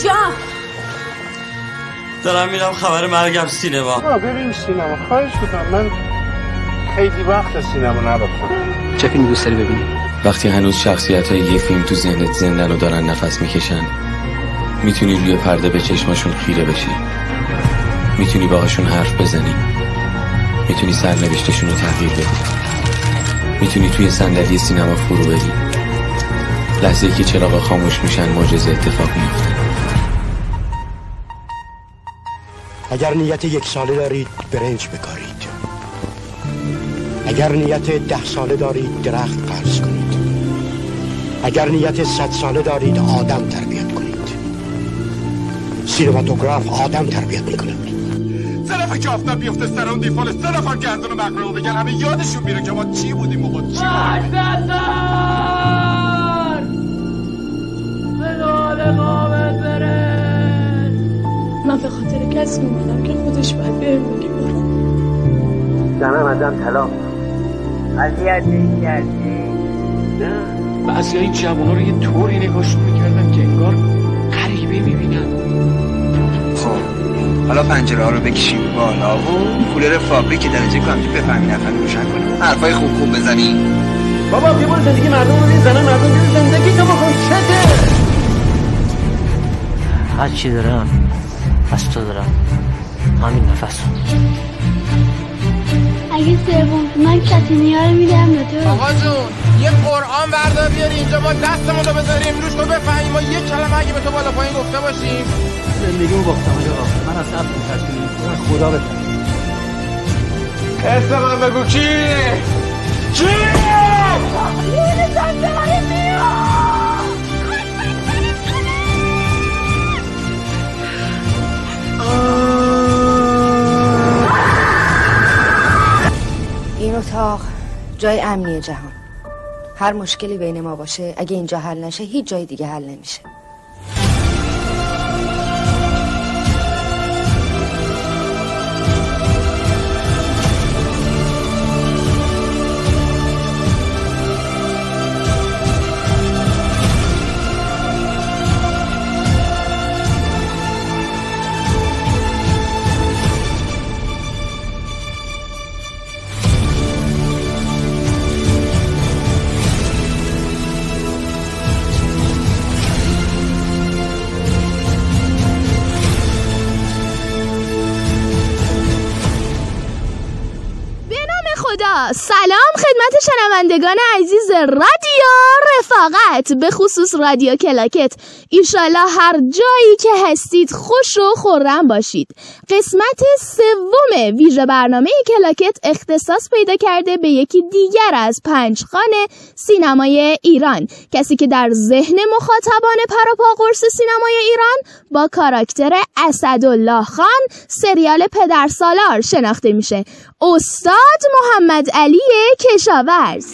کجا؟ دارم میرم خبر مرگم سینما. آه بریم سینما، خواهش می‌کنم. من خیلی وقت سینما نرفتم. چه فیلم دوست داری ببینی؟ وقتی هنوز شخصیت‌های یه فیلم تو ذهنت زندن رو دارن نفس میکشن، میتونی روی پرده به چشماشون خیره بشی، میتونی باهاشون حرف بزنی، میتونی سرنوشتشون رو تغییر بدی، میتونی توی صندلی سینما فرو بری. لحظه‌ای که چراغا خاموش میشن معجزه اتفاق میفته. اگر نیت یک ساله دارید برنج بکارید، اگر نیت 10 ساله دارید درخت قرض کنید، اگر نیت 100 ساله دارید آدم تربیت کنید. سینماتوگراف آدم تربیت میکنه. صرف که آفتاب بیفته سر اون دیفال سه نفر گردن و مقرر رو بگن، همه یادشون میره که ما چی بودیم و خود چی بودیم. مجدسر منال قامت برن. من به خاطر کسی میمونم که خودش باید به امونگی برن. جمعه مدام تلام عزیزی نه بعضی های جوان ها رو یه طوری نگاشون میکردم که انگار غریبه میبینم. حالا پنجره ها رو بکشیم بالا و کولر فابریک درجه کم که بفهمی نفر روشن کنیم. حرفای خوب بزنیم. بابا بیا برو زندگی مردم رو ببین، زنه مردم رو زندگی تو بکن. چته؟ هر چی دارم از تو دارم، همین نفس. اگه سربون من کتینی ها رو میدم به تو. آقا جون یه قرآن بردار بیاری اینجا، ما دستمون رو بذاریم روش تو بفهمیم. ما یک کلمه اگه به تو بالا پایین گفته باشیم زندگیمو باختم. آقا من از عفو می‌خوام، من خدا بده. اسم من بگو کیه؟ کیه؟ یه دستمون میو. این اتاق جای امنی جهان. هر مشکلی بین ما باشه اگه اینجا حل نشه هیچ جای دیگه حل نمیشه. سلام خدمت شنوندگان عزیز رادیو رفاقت، به خصوص رادیو کلاکت. ایشالله هر جایی که هستید خوش و خرم باشید. قسمت سوم ویژه برنامه کلاکت اختصاص پیدا کرده به یکی دیگر از 5 خانه سینمای ایران. کسی که در ذهن مخاطبان پروپاقرص سینمای ایران با کاراکتر اسدالله خان سریال پدر سالار شناخته میشه. استاد محمد علی کشاورز.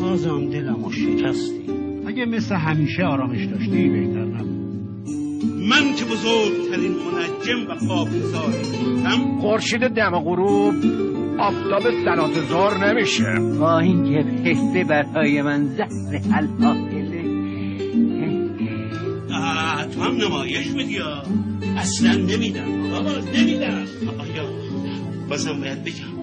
بازم دلمو شکستی. اگه مثل همیشه آرامش داشتی بهتر نبود. من که بزرگترین منجم و خواب‌ساز هستم، خورشید دم غروب آفتاب صلات ظهر نمیشه. با اینکه پسته برای من زهر الحافله. تو هم نمایش بدی؟ اصلا نمیدم بابا، نمیدم. آیا بازم باید بگم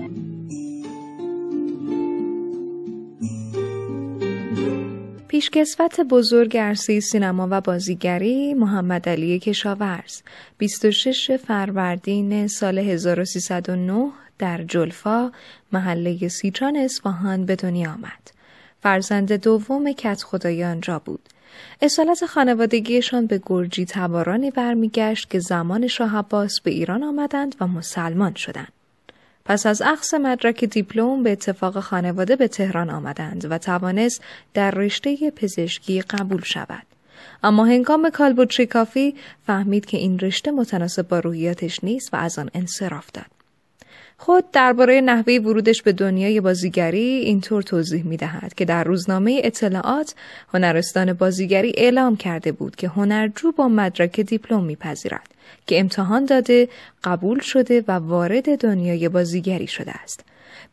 پیشکسوت بزرگ عرصه سینما و بازیگری محمد علی کشاورز 26 فروردین سال 1309 در جلفا محله سیچان اصفهان به دنیا آمد. فرزند دوم کدخدایان را بود. اصالت خانوادگیشان به گرجی تبارانی برمیگشت که زمان شاه عباس به ایران آمدند و مسلمان شدند. پس از اخذ مدرک دیپلم به اتفاق خانواده به تهران آمدند و توانست در رشته پزشکی قبول شود. اما هنگام کالبد شکافی فهمید که این رشته متناسب با روحیاتش نیست و از آن انصراف داد. خود درباره نحوه ورودش به دنیای بازیگری اینطور توضیح می‌دهد که در روزنامه اطلاعات هنرستان بازیگری اعلام کرده بود که هنرجو با مدرک دیپلم می‌پذیرد که امتحان داده، قبول شده و وارد دنیای بازیگری شده است.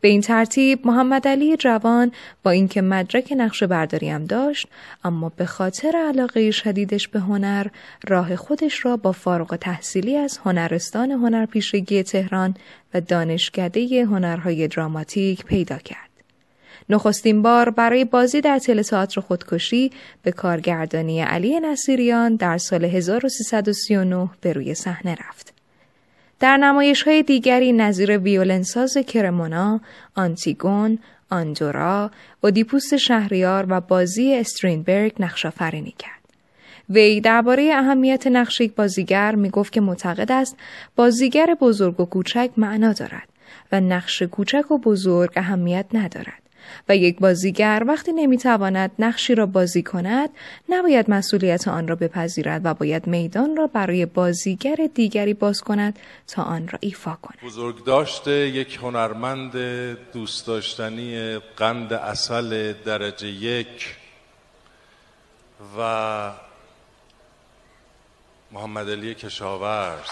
به این ترتیب محمد علی جوان با اینکه مدرک نقش برداری هم داشت، اما به خاطر علاقه شدیدش به هنر راه خودش را با فارغ التحصیلی از هنرستان هنرپیشگی تهران و دانشکده هنرهای دراماتیک پیدا کرد. نخستین بار برای بازی در تئاتر خودکشی به کارگردانی علی نصیریان در سال 1339 به روی صحنه رفت. در نمایش‌های دیگری نظیر ویولنساز کرمونا، آنتیگون، آندورا، اودیپوس شهریار و بازی استرینبرگ نقش‌آفرینی کرد. وی درباره اهمیت نقش یک بازیگر می‌گفت که معتقد است بازیگر بزرگ و کوچک معنا دارد و نقش کوچک و بزرگ اهمیت ندارد و یک بازیگر وقتی نمی‌تواند نقشی را بازی کند نباید مسئولیت آن را بپذیرد و باید میدان را برای بازیگر دیگری باز کند تا آن را ایفا کند. بزرگداشت یک هنرمند دوست داشتنی قند عسل درجه یک و محمد علی کشاورز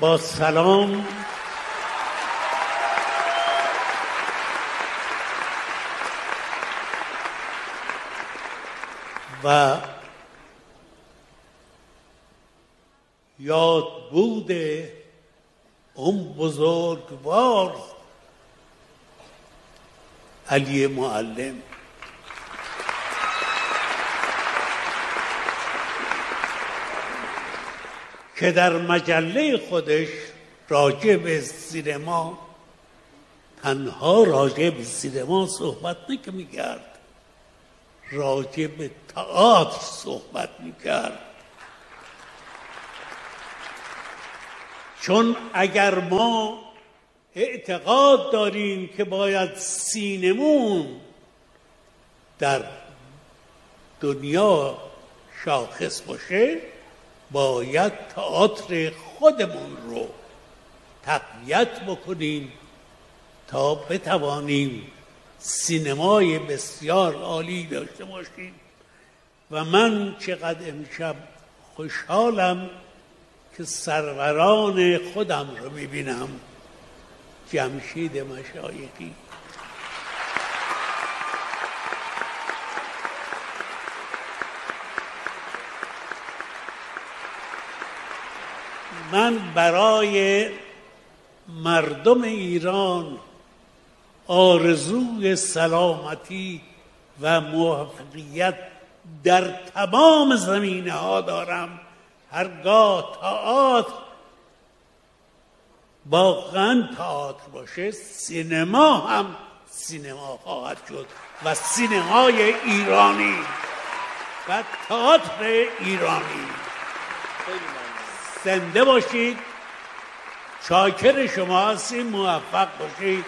با سلام و یاد بود اون بزرگوار علی معلم که در مجله خودش راجع به سینما تنها راجع به سینما صحبت نمی‌کرد، راجع به تئاتر صحبت می‌کرد. چون اگر ما اعتقاد داریم که باید سینمون در دنیا شاخص باشه، باید تئاتر خودمون رو تقویت بکنیم تا بتوانیم سینمای بسیار عالی داشته باشیم. و من چقدر امشب خوشحالم که سروران خودم رو میبینم، جمشید مشایخی، من برای مردم ایران آرزوی سلامتی و موفقیت در تمام زمینه ها دارم. هرگاه تئاتر واقعا تئاتر باشه، سینما هم سینما خواهد شد و سینمای ایرانی و تئاتر ایرانی. زنده باشید، شاکر شما هستیم، موفق باشید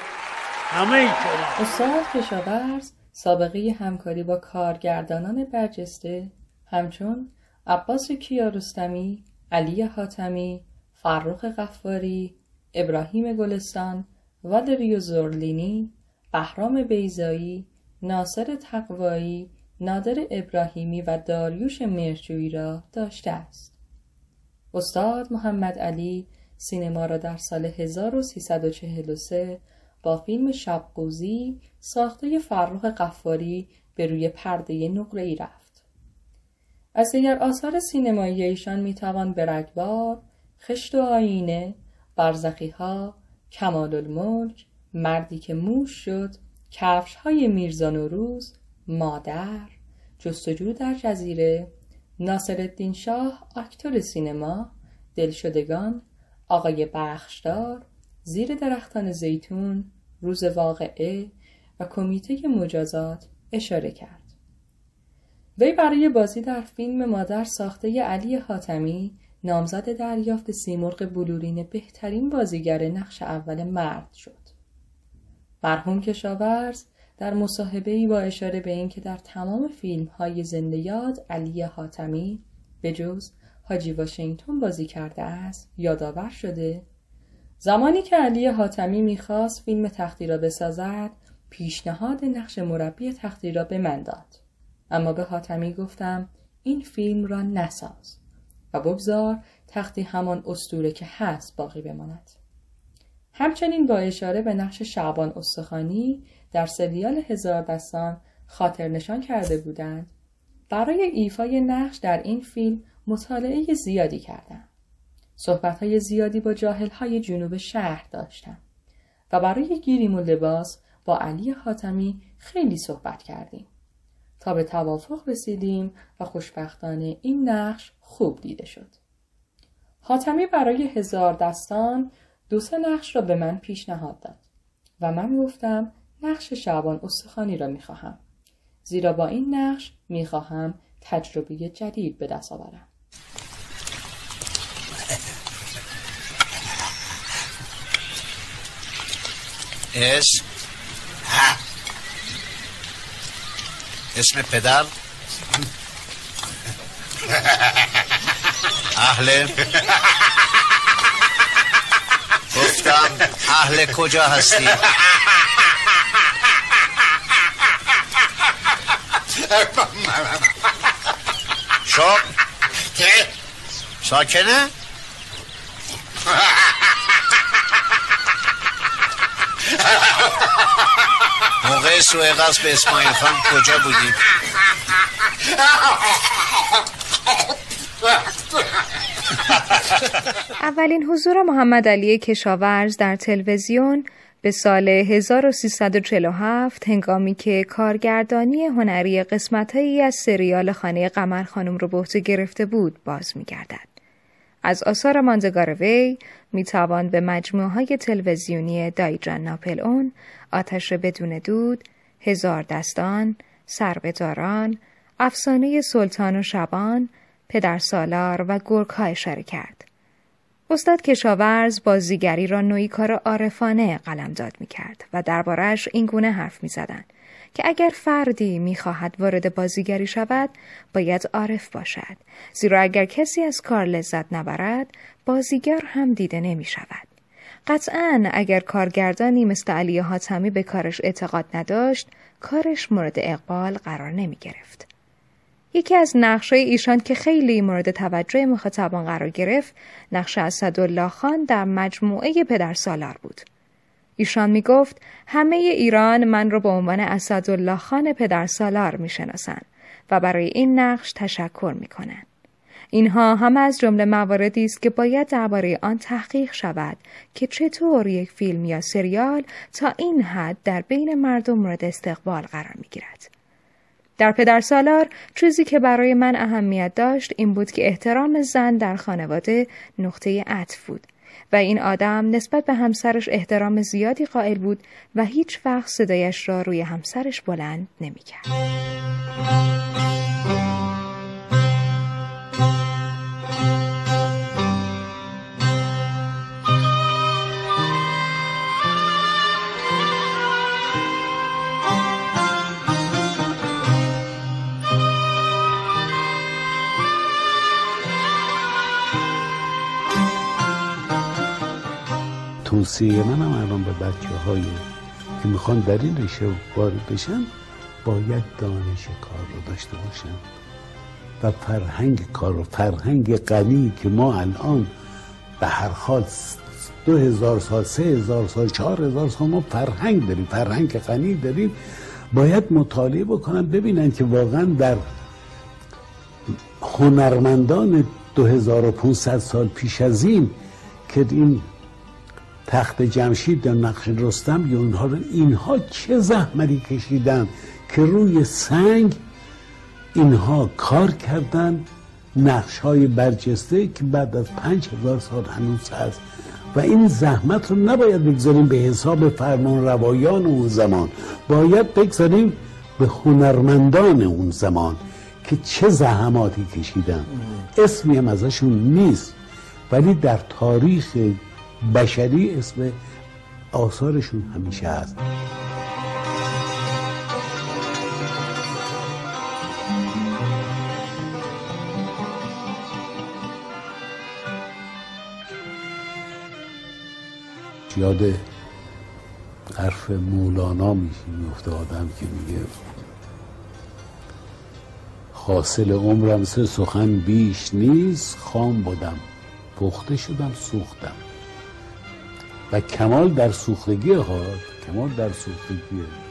همه شما. استاد کشاورز سابقه همکاری با کارگردانان برجسته همچون عباس کیارستمی، علی حاتمی، فرخ غفاری، ابراهیم گلستان و دریوزورلینی، بهرام بیزایی، ناصر تقوایی، نادر ابراهیمی و داریوش مرشوی را داشته است. استاد محمد علی سینما را در سال 1343 با فیلم شبگوزی ساخته فرخ غفاری به روی پرده نقره‌ای رفت. از دیگر آثار سینمایی ایشان میتوان به رگبار، خشت و آینه، برزخی ها، کمال الملک، مردی که موش شد، کفش های میرزا نوروز، مادر، جستجو در جزیره، ناصر الدین شاه، اکتور سینما، دلشدگان، آقای برخشدار، زیر درختان زیتون، روز واقعه و کمیته مجازات اشاره کرد. وی برای بازی در فیلم مادر ساخته علی حاتمی نامزد دریافت سیمرغ بلورین بهترین بازیگر نقش اول مرد شد. مرحوم کشاورز در مصاحبه‌ای با اشاره به اینکه در تمام فیلم‌های زنده یاد علی حاتمی به جز حاجی واشنگتن بازی کرده است، یادآور شده زمانی که علی حاتمی می‌خواست فیلم تختی را بسازد، پیشنهاد نقش مربی تختی را به من داد. اما به حاتمی گفتم این فیلم را نساز و بگذار تختی همان اسطوره که هست باقی بماند. همچنین با اشاره به نقش شعبان استخوانی در سریال هزار دستان خاطر نشان کرده بودند، برای ایفای نقش در این فیلم مطالعه زیادی کردم. صحبت‌های زیادی با جاهل‌های جنوب شهر داشتم و برای گیریم و لباس با علی حاتمی خیلی صحبت کردیم تا به توافق رسیدیم و خوشبختانه این نقش خوب دیده شد. حاتمی برای هزار دستان 2-3 نقش را به من پیشنهاد داد و من گفتم نقش شعبان استخوانی را می‌خواهم، زیرا با این نقش می‌خواهم تجربه جدید به دست آورم. اسم پدر اهل گفتم اهل کجا هستی؟ شب ساکنه؟ موقع سوء غصب اسماعیل خان کجا بودی؟ اولین حضور محمد علی کشاورز در تلویزیون به سال 1347 هنگامی که کارگردانی هنری قسمت‌هایی از سریال خانه قمر خانم را به عهده گرفته بود باز می‌گردد. از آثار ماندگار وی می‌توان به مجموعه‌های تلویزیونی دایجان ناپلئون، آتش بدون دود، هزار دستان، سر به داران، افسانه سلطان و شبان، پدر سالار و گرگ‌ها اشاره کرد. استاد کشاورز بازیگری را نوعی کار عارفانه قلمداد می‌کرد و درباره‌اش این گونه حرف می‌زدند که اگر فردی می‌خواهد وارد بازیگری شود، باید عارف باشد، زیرا اگر کسی از کار لذت نبرد، بازیگر هم دیده نمی‌شود. قطعاً اگر کارگردانی مثل علی حاتمی به کارش اعتقاد نداشت، کارش مورد اقبال قرار نمی‌گرفت. یکی از نقش‌های ایشان که خیلی مورد توجه مخاطبان قرار گرفت، نقش اسدالله خان در مجموعه پدر سالار بود. ایشان می گفت همه ایران من را به عنوان اسدالله خان پدر سالار می شناسند و برای این نقش تشکر می کنند. اینها هم از جمله مواردی است که باید درباره آن تحقیق شود که چطور یک فیلم یا سریال تا این حد در بین مردم مورد استقبال قرار می‌گیرد. در پدر سالار چیزی که برای من اهمیت داشت این بود که احترام زن در خانواده نقطه عطف بود و این آدم نسبت به همسرش احترام زیادی قائل بود و هیچ وقت صدایش را روی همسرش بلند نمی‌کرد. توصیه منم الان به بچه‌هایی که میخوان در این رشته وارد بشن باید دانش کار رو داشته باشن و فرهنگ کار و فرهنگ غنی که ما الان به هر حال 2000 سال 3000 سال 4000 سال ما فرهنگ داریم، فرهنگ غنی داریم، باید مطالعه بکنن ببینن که واقعا در هنرمندان 2500 سال پیش از این که این تخت جمشید و نقش رستم یا اونها رو اینها چه زحمتی کشیدن که روی سنگ اینها کار کردن، نقش های برجسته که بعد از 5000 سال هنوز هست و این زحمت رو نباید بگذاریم به حساب فرمان روایان اون زمان، باید بگذاریم به هنرمندان اون زمان که چه زحماتی کشیدن. اسمی هم ازشون نیست ولی در تاریخ بشری اسم آثارشون همیشه هست. یاد حرف مولانا میفته آدم که میگه حاصل عمرم سه سخن بیش نیست، خام بودم پخته شدم سوختم. و کمال در سوختگی ها، کمال در سوختگی ها.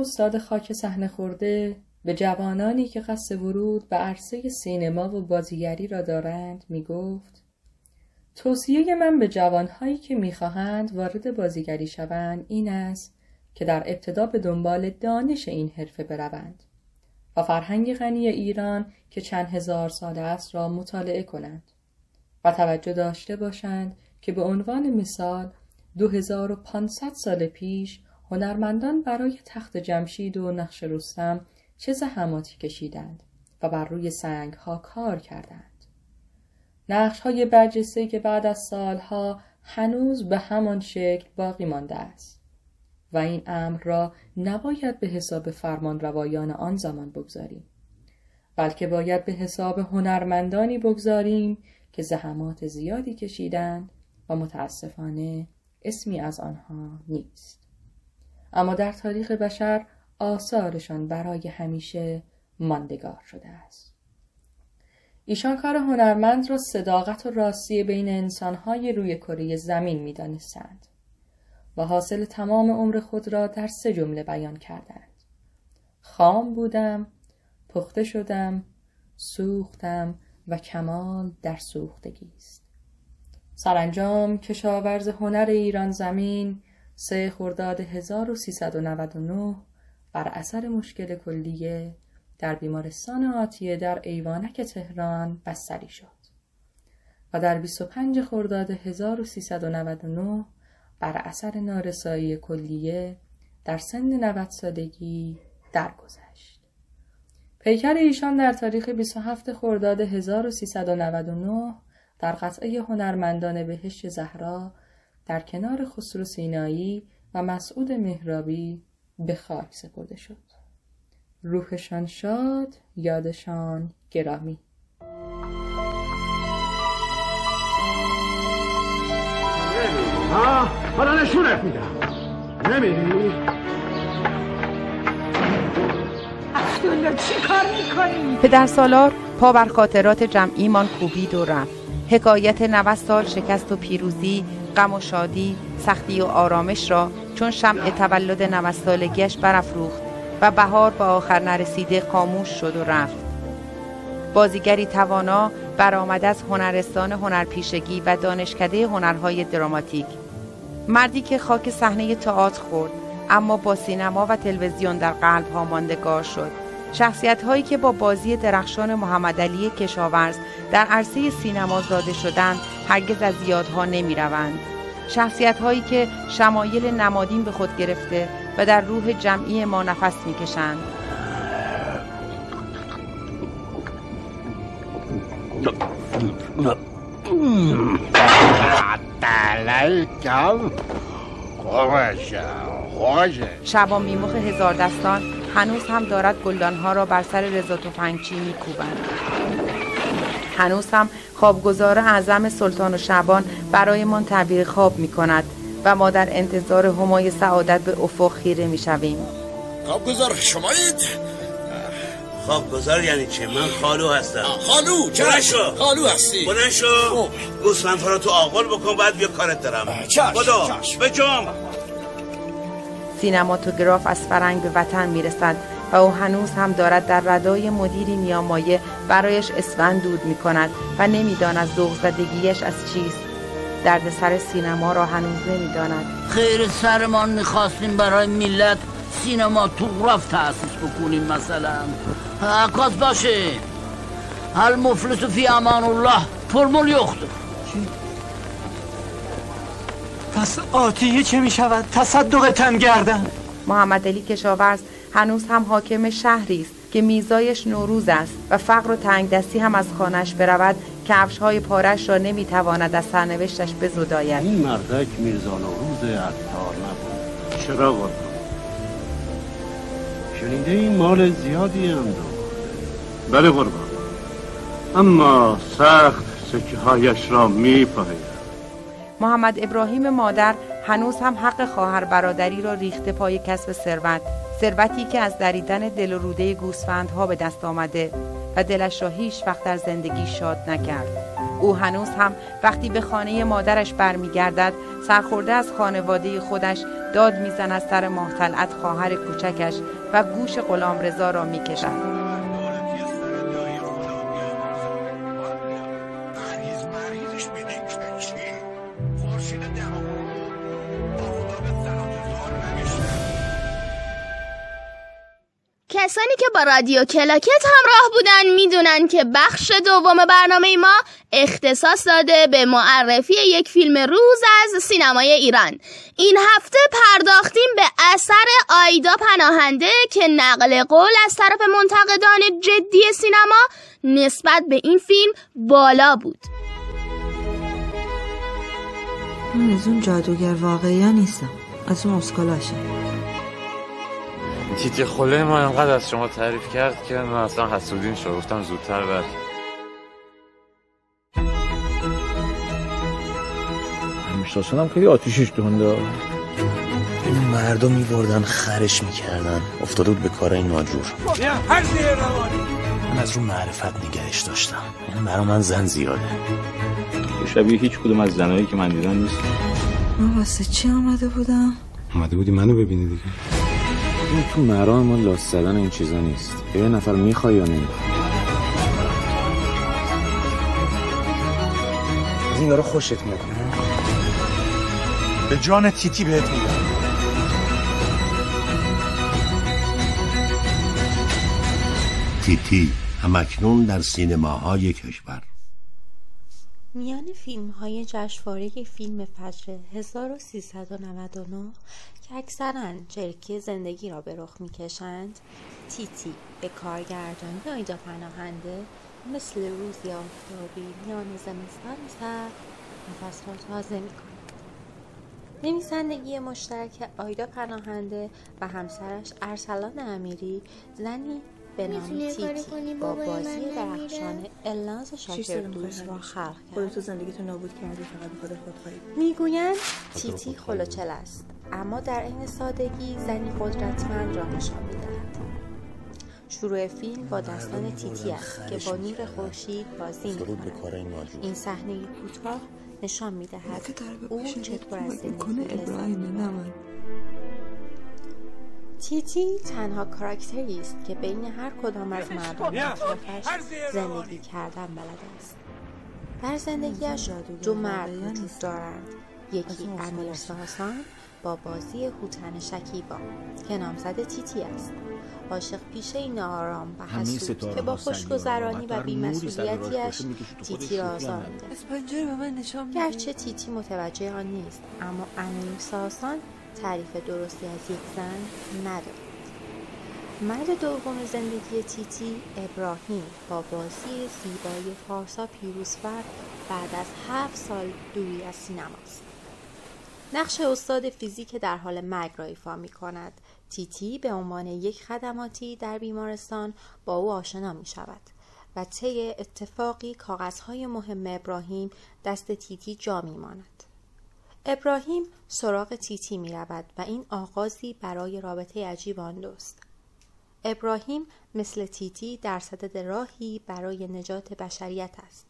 استاد خاک صحنه خورده به جوانانی که قصد ورود به عرصه سینما و بازیگری را دارند می گفت: توصیه من به جوانهایی که می خواهند وارد بازیگری شوند این است که در ابتدا به دنبال دانش این حرفه بروند و فرهنگ غنی ایران که چند هزار ساله است را مطالعه کنند و توجه داشته باشند که به عنوان مثال 2500 سال پیش هنرمندان برای تخت جمشید و نقش رستم چه زحماتی کشیدند و بر روی سنگ‌ها کار کردند. نقش‌های برجسته که بعد از سالها هنوز به همان شکل باقی مانده است و این امر را نباید به حساب فرمان روایان آن زمان بگذاریم، بلکه باید به حساب هنرمندانی بگذاریم که زحمات زیادی کشیدند و متأسفانه اسمی از آنها نیست. اما در تاریخ بشر آثارشان برای همیشه ماندگار شده است. ایشان کار هنرمند را صداقت و راستی بین انسان‌های روی کره زمین می‌دانستند و حاصل تمام عمر خود را در 3 جمله بیان کردند: خام بودم، پخته شدم، سوختم و کمال در سوختگی است. سرانجام کشاورز هنر ایران زمین 3 خرداد 1399 بر اثر مشکل کلیه در بیمارستان آتیه در ایوانک تهران بستری شد و در 25 خرداد 1399 بر اثر نارسایی کلیه در سن 90 سالگی درگذشت. پیکر ایشان در تاریخ 27 خرداد 1399 در قطعه هنرمندان بهشت زهرا در کنار خسرو سینایی و مسعود مهرابی به خاک سپرده شد. روحشان شاد، یادشان گرامی. ها، حالا نشونت میدم. نمیدی؟ عبدالله چی کار میکنی؟ پدر سالار پا بر خاطرات جمعیمان کوبید و رفت. حکایت 90 سال شکست و پیروزی، غم و شادی، سختی و آرامش را چون شمع تولد 90 سالگیش برافروخت و بهار به آخر نرسیده خاموش شد و رفت. بازیگری توانا برآمده از هنرستان هنرپیشگی و دانشکده هنرهای دراماتیک، مردی که خاک صحنه تئاتر خورد اما با سینما و تلویزیون در قلب‌ها ماندگار شد. شخصیت‌هایی که با بازی درخشان محمد علی کشاورز در عرصه سینما زاده شدند هرگز از یادها نمی‌روند. شخصیت‌هایی که شمایل نمادین به خود گرفته و در روح جمعی ما نفس می‌کشند. شبا میمخ هزار دستان هنوز هم دارد گلدانها را بر سر رضا تفنگچی میکوبند. هنوز هم خوابگزار اعظم سلطان و شعبان برای من تعبیر خواب میکند و ما در انتظار همای سعادت به افق خیره میشویم. خوابگزار شمایید؟ خوابگزار یعنی چه؟ من خالو هستم. خالو؟ چرا شو؟ خالو هستی؟ بلند شو، گوسفندها را تو آغل بکن، بعد بیا کارت دارم. خدا به جام. سینماتوگراف از فرنگ به وطن میرسد و او هنوز هم دارد در ردای مدیری میامایه برایش اسفند دود میکند و نمیداند ذوق زدگیش از چیست. درد سر سینما را هنوز نمیداند. خیر سرمان میخواستیم برای ملت سینماتوگراف تأسیس بکنیم مثلا. عکاس باشه. المفلس فی امان الله فرمول یخته. پس آتیه چه می شود؟ تصدق تن گردن. محمد علی کشاورز هنوز هم حاکم شهری است که میزایش نوروز است و فقر و تنگ دستی هم از خانه‌اش برود کفش های پارش را نمی تواند از سرنوشتش بزداید. این مردک میرزا نوروز عطار نبود. چرا گفت؟ شنیده این مال زیادی هم دارد. بله قربان، اما سخت سکه هایش را می پاید. محمد ابراهیم مادر هنوز هم حق خواهر برادری را ریخته پای کسب ثروت، ثروتی که از دریدن دل و روده گوسفندها به دست آمده و دلش را هیچ وقت در زندگی شاد نکرد. او هنوز هم وقتی به خانه مادرش برمیگردد سرخورده از خانواده خودش داد میزند از سر ماه‌طلعت خواهر کوچکش و گوش غلامرضا را میکشد. کسانی که با رادیو کلاکت همراه بودن میدونن که بخش دوم برنامه ما اختصاص داده به معرفی یک فیلم روز از سینمای ایران. این هفته پرداختیم به اثر آیدا پناهنده که نقل قول از طرف منتقدان جدی سینما نسبت به این فیلم بالا بود. من از اون جادوگر واقعی نیستم، از اون اسکلاشم. تی تی خله ما انقدر از شما تعریف کرد که من اصلا حسودین شد، گفتم زودتر برد. همشتاسان هم خیلی آتیشش دونده. این مردم میبردن خرش میکردن، افتاده بود به کارای ناجور. من از رو معرفت نگهش داشتم، یعنی برای من زن زیاده. شبیه هیچ کدوم از زنایی که من دیدم نیست. من واسه چی آمده بودم؟ آمده بودی منو ببینی دیگه. این تو مرام ما لاست زدن این چیزا نیست. یه نفر میخوای یا نمیخوای. از این داره خوشت میاد. به جان تی تی بهت میگم. تی تی همکنون در سینماهای کشور. میان فیلم‌های جشنواره فیلم فجر 1399 که اکثراً چرکی زندگی را به رخ می‌کشند، تیتی به کارگردانی آیدا پناهنده مثل روزی آفتابی میان زمستان و فصل‌ها تازه می‌کند. نویسندگی مشترک آیدا پناهنده و همسرش ارسلان امیری، زنی به نام تی تی با بازی درخشان الناز شاکردوست را خلق کرد. خودتو زندگیتو نابود کردی فقط به خود خودخواهی. میگویند تی تی خلوچل است، اما در عین سادگی زنی قدرتمند را نشان می‌دهد. شروع فیلم با داستان تی تی است که با نور خورشید بازی می‌کند. این صحنه کوتاه نشان می‌دهد او چطور از زندگی لذت. تی تی تنها کاراکتری است که بین هر کدام از مردم اطرافش زندگی کردن بلد است. در زندگیش دو مرد وجود دارند، یکی امیر ساسان با بازی هوتن شکیبا که نامزد تی تی است، عاشق پیشه ناآرام و حسود که با خوشگذرانی و بی‌مسئولیتی‌اش تی تی را آزار می‌دهد. گرچه تی تی متوجه آن نیست، اما امیر ساسان تعریف درستی از یک زن ندارد. مرد دوم زندگی تیتی، ابراهیم، با بازی زیبای فارسا پیروزفرد بعد از 7 سال دوری از سینماست. نقش استاد فیزیک در حال مرگ را ایفا می کند. تیتی به عنوان یک خدماتی در بیمارستان با او آشنا می شود و طی اتفاقی کاغذهای مهم ابراهیم دست تیتی جا می ماند. ابراهیم سراغ تیتی می رود و این آغازی برای رابطه عجیب آن دوست. ابراهیم مثل تیتی در صدد راهی برای نجات بشریت است.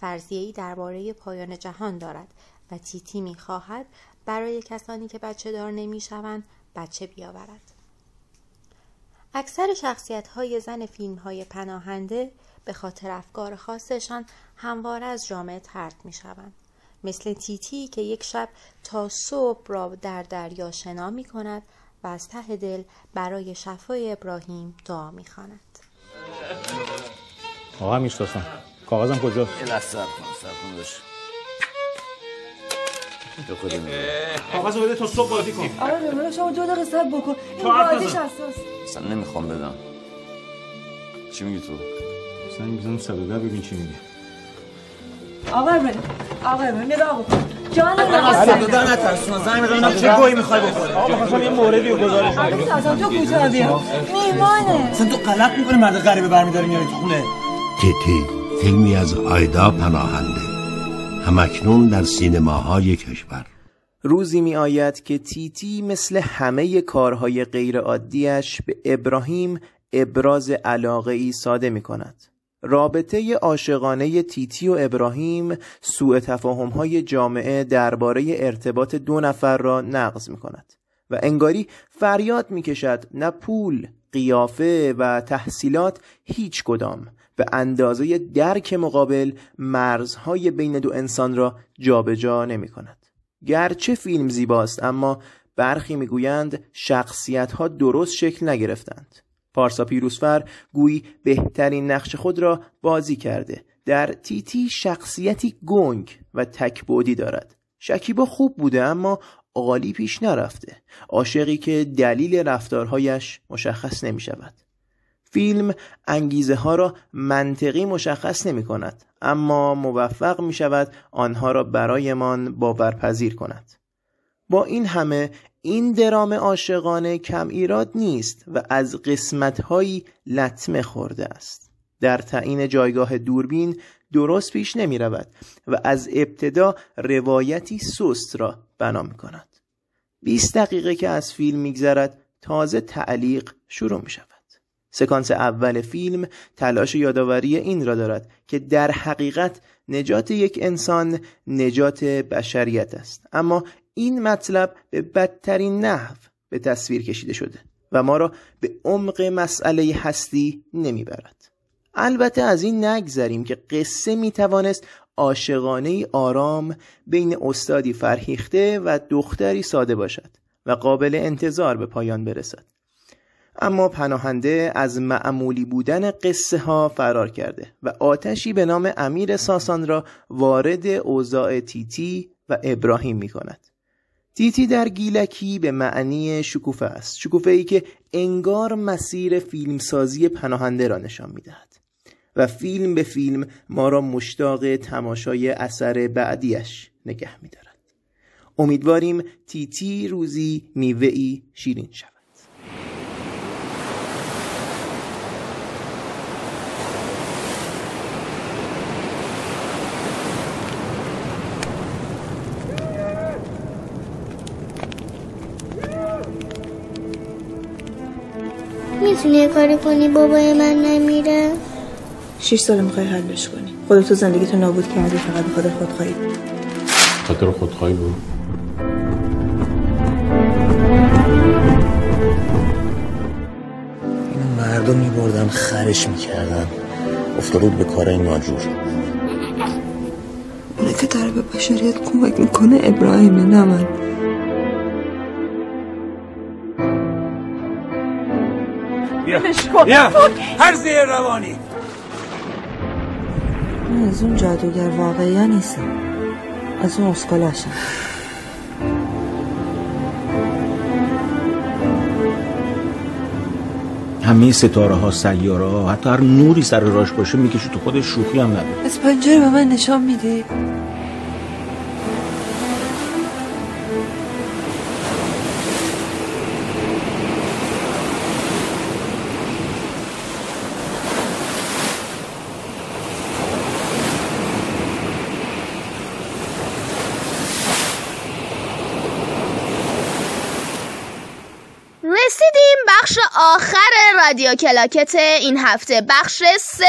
فرضیه‌ای درباره پایان جهان دارد و تیتی می خواهد برای کسانی که بچه دار نمی شوند بچه بیاورد. اکثر شخصیت‌های زن فیلم‌های پناهنده به خاطر افکار خاصشان همواره از جامعه طرد می شوند. مثل تیتی که یک شب تا صبح را در دریا شنا می کند و از ته دل برای شفای ابراهیم دعا می خواند. آقا میشناسم. کاغذم کجاست؟ صبر کن باش. تو خودم. کاغذو بده تا صبح بازی کن. آقا بمونه شما 2 دقیقه صبر بکن. این بازیش حساس. اصلا نمیخوام بدم. چی میگی تو؟ اصلا میذارم صدا ببین چی میگه. آقا من نگاه کن جان من صدا نترسون زنگ بزنم چه گویی میخوای بخوری آقا میخوام یه موردی رو گزارش بدم اصلا تو کجا بیام میمونه اصلا تو غلط میکنی مرد غریبه برمیداری میاری تو خونه تی تی فیلمی از آیدا پناهنده همکنون در سینماهای کشور روزی می آید که تی تی مثل همه کارهای غیر عادیش به ابراهیم ابراز علاقه ای ساده میکند رابطه عاشقانه تیتی و ابراهیم سوء تفاهم‌های جامعه درباره ارتباط 2 نفر را نقض می‌کند و انگاری فریاد می‌کشد نه پول، قیافه و تحصیلات هیچ کدام به اندازه درک مقابل مرزهای بین 2 انسان را جابجا نمی‌کند. گرچه فیلم زیباست اما برخی می‌گویند شخصیت‌ها درست شکل نگرفتند. پارسا پیروزفر گویی بهترین نقش خود را بازی کرده. در تیتی شخصیتی گنگ و تکبودی دارد. شکیبا خوب بوده اما عالی پیش نرفته. عاشقی که دلیل رفتارهایش مشخص نمی شود. فیلم انگیزه ها را منطقی مشخص نمی کند. اما موفق می شود آنها را برایمان باورپذیر کند. با این همه این درام عاشقانه کم ایراد نیست و از قسمت‌هایی لطمه خورده است. در تعیین جایگاه دوربین درست پیش نمی رود و از ابتدا روایتی سست را بنا می کند. 20 دقیقه که از فیلم می گذرد تازه تعلیق شروع می شود. سکانس اول فیلم تلاش یادآوری این را دارد که در حقیقت نجات یک انسان نجات بشریت است. اما این مطلب به بدترین نحو به تصویر کشیده شده و ما را به عمق مسئله هستی نمیبرد. البته از این نگذریم که قصه میتوانست عاشقانه آرام بین استادی فرهیخته و دختری ساده باشد و قابل انتظار به پایان برسد. اما پناهنده از معمولی بودن قصه ها فرار کرده و آتشی به نام امیر ساسان را وارد اوضاع تیتی و ابراهیم میکند. تیتی در گیلکی به معنی شکوفه است. شکوفه ای که انگار مسیر فیلمسازی پناهنده را نشان میدهد و فیلم به فیلم ما را مشتاق تماشای اثر بعدیش نگه میدارد. امیدواریم تی تی روزی میوه‌ای شیرین شود. میتونی یه کاری کنی بابای من نمیره؟ 6 ساله میخوای حلش کنی. خودت تو زندگیتو نابود کردی فقط به خاطر خودخواهی. خاطر خودخواهی بود. اینو مردم میبردن خرش میکردن. افتاده بود به کارهای ناجور. اونه که داره به بشریت کمک میکنه ابراهیمه، نه من. بیا هرزه روانی. من از اون جادوگر واقعی نیستم، از اون اسکلاشم. همه ستاره ها، سیاره ها، حتی هر نوری سر راش باشه میکشه تو خودش، شوخی هم نداره. از پنجره به من نشان میدی؟ آخر رادیو کلاکت این هفته، بخش 3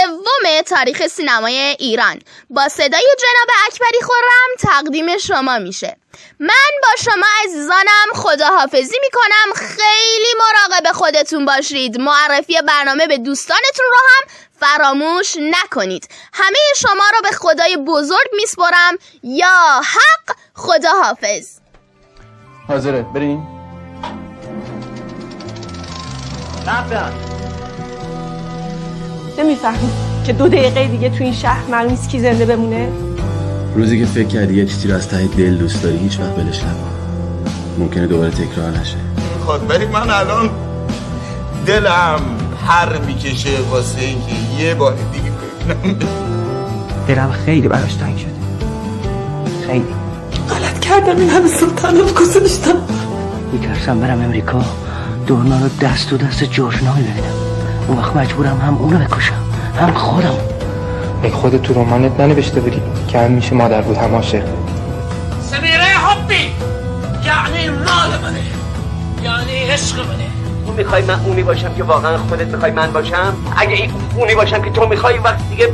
تاریخ سینمای ایران با صدای جناب اکبری خرم تقدیم شما میشه. من با شما عزیزانم خداحافظی میکنم. خیلی مراقب خودتون باشید. معرفی برنامه به دوستانتون رو هم فراموش نکنید. همه شما رو به خدای بزرگ میسپارم. یا حق. خداحافظ. حاضره بریم. نمیفهمی که 2 دقیقه دیگه تو این شهر معلوم نیست کی زنده بمونه؟ روزی که فکر کردی یه چیزی رو از ته دل دوست داری هیچ وقت ولش نکن، ممکنه دوباره تکرار نشه. خود ولی من الان دلم هر میکشه واسه اینکه یه بار دیگه ببینم. دلم خیلی براش تنگ شده، خیلی غلط کردم این همه سلطانو گذاشتم. می‌ترسم برم امریکا دورنا رو دست تو دست جورجنا ببینم، اون وقت مجبورم هم اون رو بکشم هم خودم. ای خودت تو رمانت ننوشته بودی که همیشه مادر بود هم عاشق. سمیره حبی یعنی مال منه، یعنی عشق منه. اون میخوای من اونی باشم که واقعا خودت میخوای من باشم؟ اگه این اونی باشم که تو میخوای وقت دیگه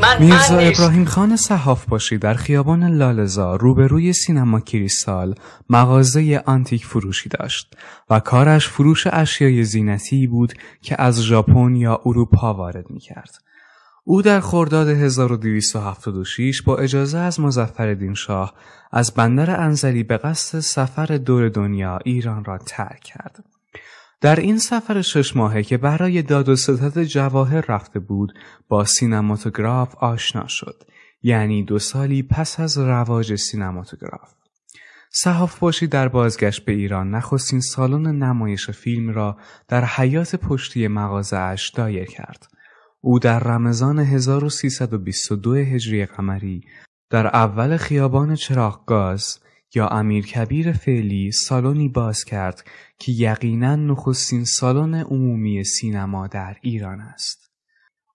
من میرزا ابراهیم خان صحاف باشی در خیابان لاله‌زار روبروی سینما کریستال مغازه آنتیک فروشی داشت و کارش فروش اشیای زینتی بود که از ژاپن یا اروپا وارد می‌کرد. او در خرداد 1276 با اجازه از مظفرالدین شاه از بندر انزلی به قصد سفر دور دنیا ایران را ترک کرد. در این سفر 6 ماهه که برای داد و ستد جواهر رفته بود با سینماتوگراف آشنا شد، یعنی 2 سالی پس از رواج سینماتوگراف. صحاف‌پاشی در بازگشت به ایران نخستین سالن نمایش فیلم را در حیاط پشتی مغازه‌اش دایر کرد. او در رمضان 1322 هجری قمری در اول خیابان چراغ‌گاز یا امیرکبیر فعلی سالونی باز کرد که یقیناً نخستین سالن عمومی سینما در ایران است.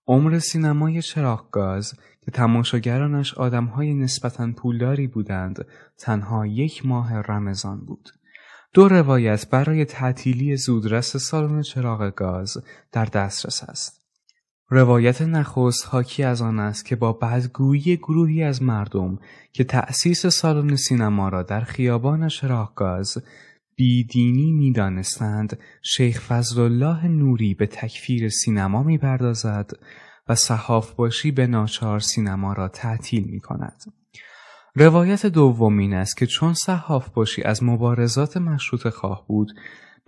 عمر سینمای چراغ‌گاز که تماشاگرانش آدم‌های نسبتاً پولداری بودند تنها 1 ماه رمضان بود. 2 روایت برای تعطیلی زودرس سالن چراغ‌گاز در دسترس است. روایت نخست حاکی از آن است که با بدگویی گروهی از مردم که تأسیس سالن سینما را در خیابان چراغ‌گاز بیدینی می‌دانستند، شیخ فضلالله نوری به تکفیر سینما می‌پردازد و صحاف‌باشی به ناچار سینما را تعطیل می‌کند. روایت دوم این است که چون صحاف‌باشی از مبارزات مشروطه‌خواه بود،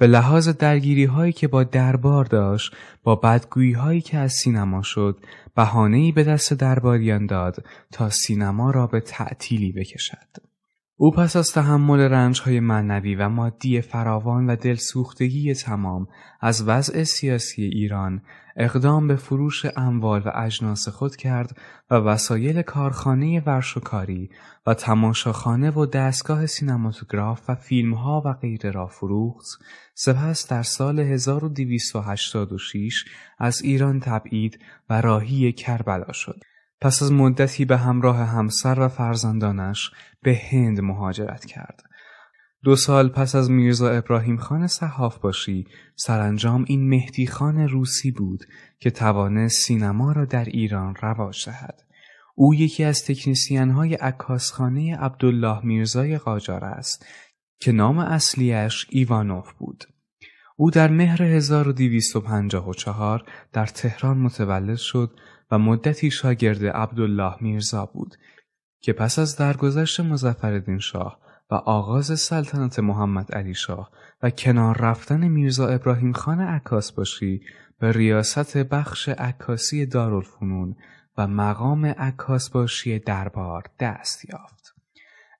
به لحاظ درگیری‌هایی که با دربار داشت، با بدگویی‌هایی که از سینما شد، بهانه‌ای به دست درباریان داد تا سینما را به تعطیلی بکشد. او پس از تحمل رنج‌های معنوی و مادی فراوان و دلسوختگی تمام از وضع سیاسی ایران اقدام به فروش اموال و اجناس خود کرد و وسایل کارخانه ورشکاری و تماشاخانه و دستگاه سینماتوگراف و فیلم‌ها و غیره را فروخت. سپس در سال 1286 از ایران تبعید و راهی کربلا شد. پس از مدتی به همراه همسر و فرزندانش به هند مهاجرت کرد. 2 سال پس از میرزا ابراهیم خان صحافباشی سرانجام این مهدی خان روسی بود که توانست سینما را در ایران رواج دهد. او یکی از تکنسین‌های عکاسخانه عبدالله میرزای قاجار است که نام اصلیش ایوانوف بود. او در مهر 1254 در تهران متولد شد و مدتی شاگرد عبدالله میرزا بود که پس از درگذشت مظفرالدین شاه و آغاز سلطنت محمد علی شاه و کنار رفتن میرزا ابراهیم خان عکاسباشی به ریاست بخش عکاسی دارالفنون و مقام عکاسباشی دربار دست یافت.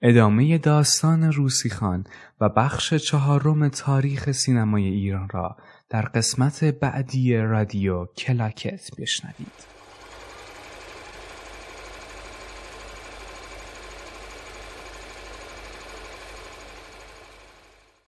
ادامه داستان روسی خان و بخش 4 تاریخ سینمای ایران را در قسمت بعدی رادیو کلاکت بشنوید.